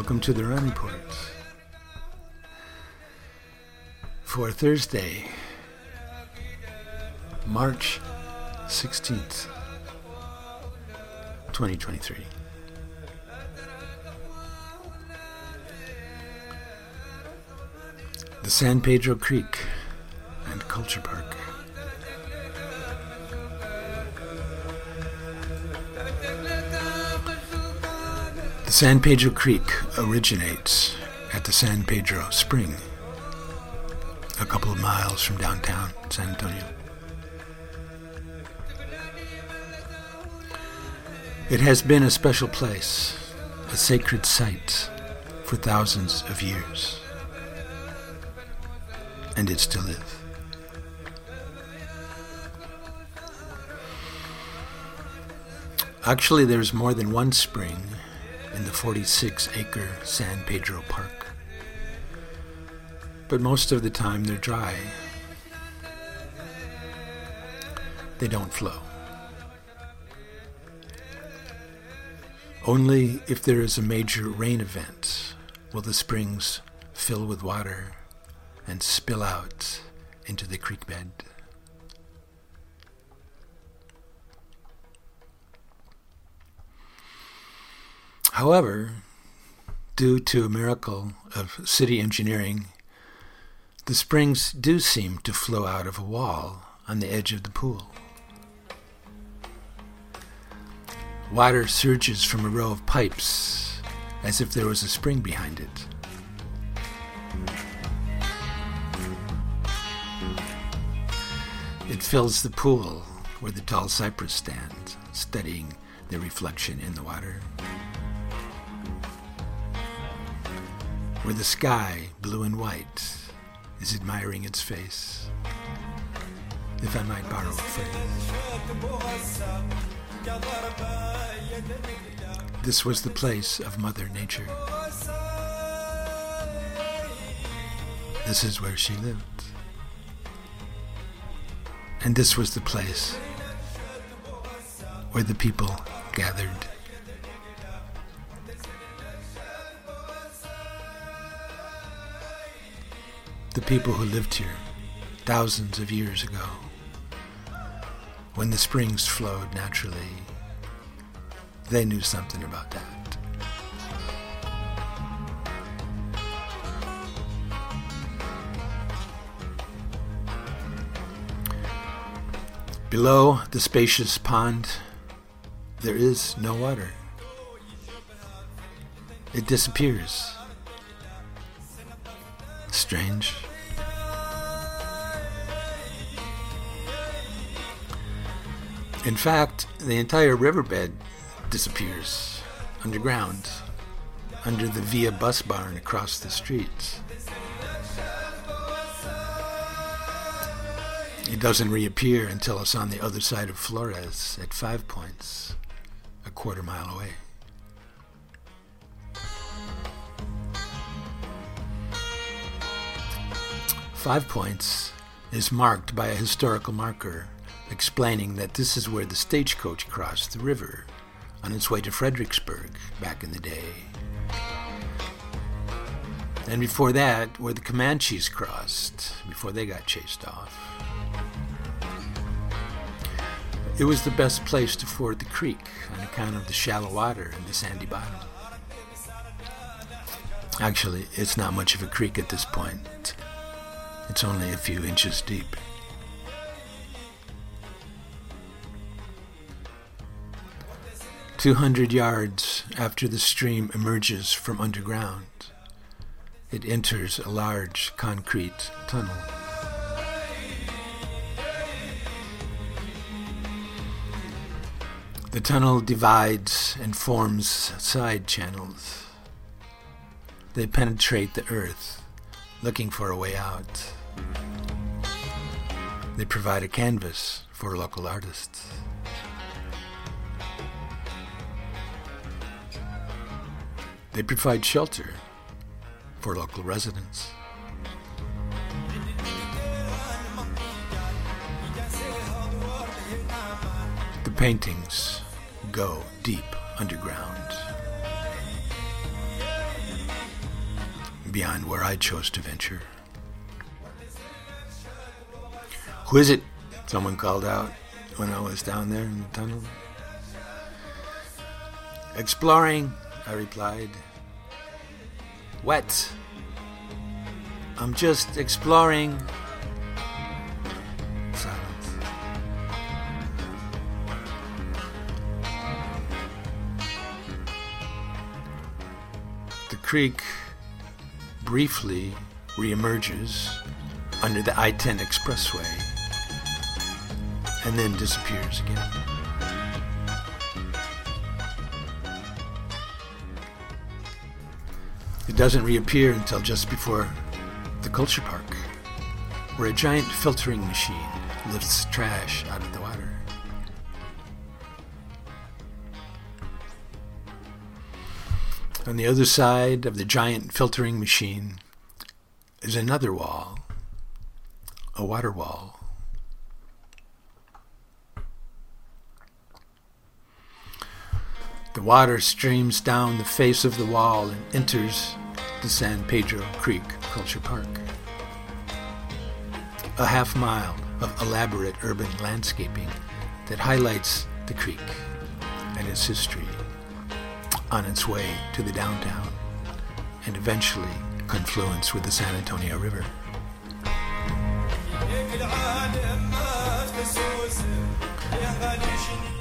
Welcome to the Run Point for Thursday, March 16th, 2023. The San Pedro Creek and Culture Park. The San Pedro Creek originates at the San Pedro Spring, a couple of miles from downtown San Antonio. It has been a special place, a sacred site, for thousands of years, and it still is. Actually, there's more than one spring in the 46-acre San Pedro Park, but most of the time they're dry. They don't flow. Only if there is a major rain event will the springs fill with water and spill out into the creek bed. However, due to a miracle of city engineering, the springs do seem to flow out of a wall on the edge of the pool. Water surges from a row of pipes as if there was a spring behind it. It fills the pool where the tall cypress stands, studying the reflection in the water, where the sky, blue and white, is admiring its face. If I might borrow a phrase, this was the place of Mother Nature. This is where she lived. And this was the place where the people gathered. The people who lived here thousands of years ago, when the springs flowed naturally, they knew something about that. Below the spacious pond, there is no water. It disappears. Strange. In fact, the entire riverbed disappears underground, under the VIA bus barn across the street. It doesn't reappear until it's on the other side of Flores at 5 Points, a quarter mile away. Five Points is marked by a historical marker explaining that this is where the stagecoach crossed the river on its way to Fredericksburg back in the day. And before that, where the Comanches crossed before they got chased off. It was the best place to ford the creek on account of the shallow water and the sandy bottom. Actually, it's not much of a creek at this point. It's only a few inches deep. "200 yards after the stream emerges from underground, it enters a large concrete tunnel. The tunnel divides and forms side channels. They penetrate the earth, looking for a way out. They provide a canvas for local artists. They provide shelter for local residents. The paintings go deep underground. beyond where I chose to venture. "Who is it?" someone called out when I was down there in the tunnel. "Exploring," I replied. "What?" "I'm just exploring." Silence. The creek briefly reemerges under the I-10 expressway and then disappears again. It doesn't reappear until just before the culture park, where a giant filtering machine lifts trash out of the water. On the other side of the giant filtering machine is another wall, a water wall. The water streams down the face of the wall and enters the San Pedro Creek Culture Park. A half mile of elaborate urban landscaping that highlights the creek and its history on its way to the downtown and eventually confluence with the San Antonio River.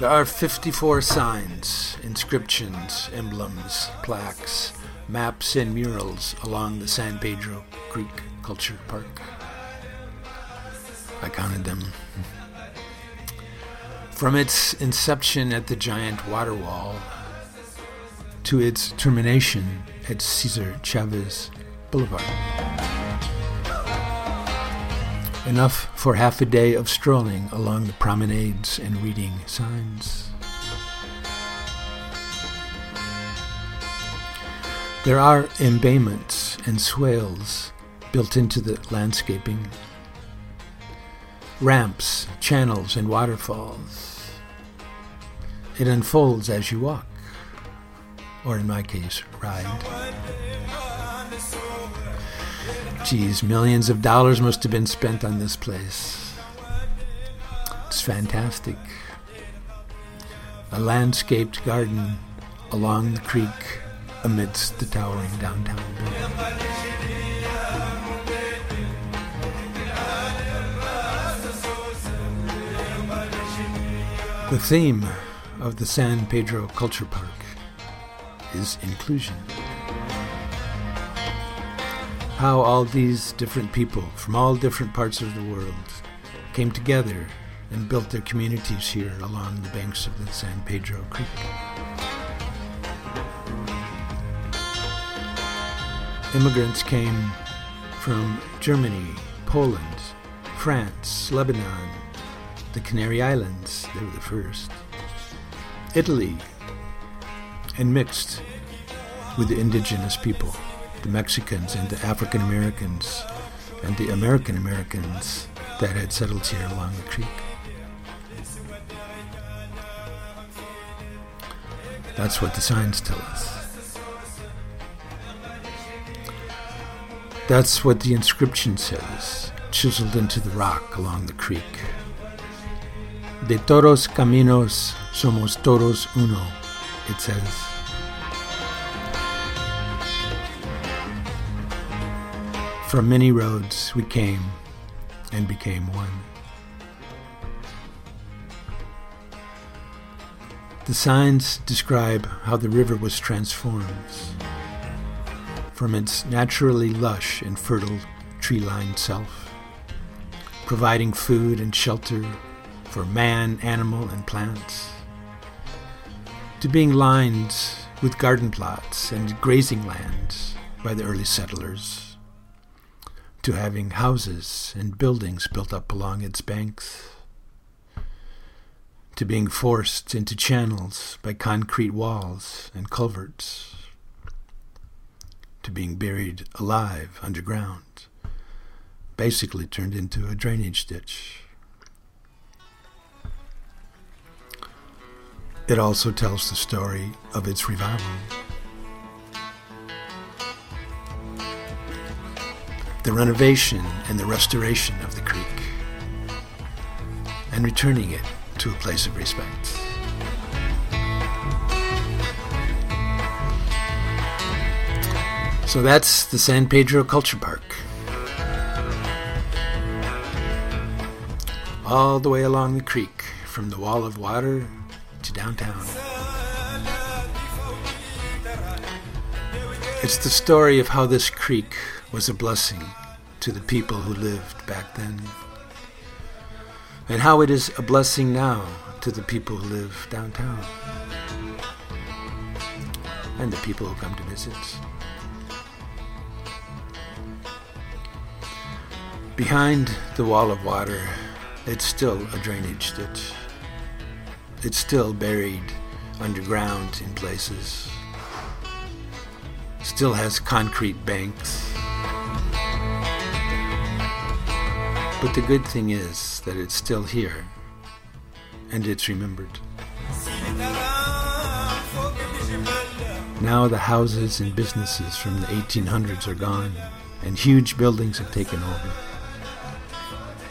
There are 54 signs, inscriptions, emblems, plaques, maps, and murals along the San Pedro Creek Culture Park. I counted them. From its inception at the giant water wall to its termination at Cesar Chavez Boulevard. Enough for half a day of strolling along the promenades and reading signs. There are embayments and swales built into the landscaping, ramps, channels, and waterfalls. It unfolds as you walk, or in my case, ride. Geez, millions of dollars must have been spent on this place. It's fantastic. A landscaped garden along the creek amidst the towering downtown. The theme of the San Pedro Culture Park is inclusion. How all these different people from all different parts of the world came together and built their communities here along the banks of the San Pedro Creek. Immigrants came from Germany, Poland, France, Lebanon, the Canary Islands, they were the first, Italy, and mixed with the indigenous people, the Mexicans and the African Americans and the American Americans that had settled here along the creek. That's what the signs tell us. That's what the inscription says, chiseled into the rock along the creek. "De todos caminos somos todos uno," it says. From many roads we came and became one. The signs describe how the river was transformed from its naturally lush and fertile tree-lined self, providing food and shelter for man, animal, and plants, to being lined with garden plots and grazing lands by the early settlers, to having houses and buildings built up along its banks, to being forced into channels by concrete walls and culverts, to being buried alive underground, basically turned into a drainage ditch. It also tells the story of its revival. the renovation and the restoration of the creek, and returning it to a place of respect. So that's the San Pedro Culture Park. All the way along the creek, from the wall of water to downtown. It's the story of how this creek was a blessing to the people who lived back then, and how it is a blessing now to the people who live downtown, and the people who come to visit. Behind the wall of water, it's still a drainage ditch. It's still buried underground in places. Still has concrete banks. But the good thing is that it's still here, and it's remembered. Now the houses and businesses from the 1800s are gone, and huge buildings have taken over.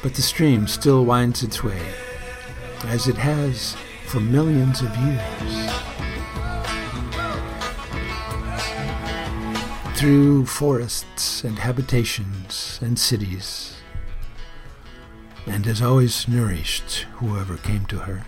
But the stream still winds its way, as it has for millions of years, through forests and habitations and cities, and has always nourished whoever came to her.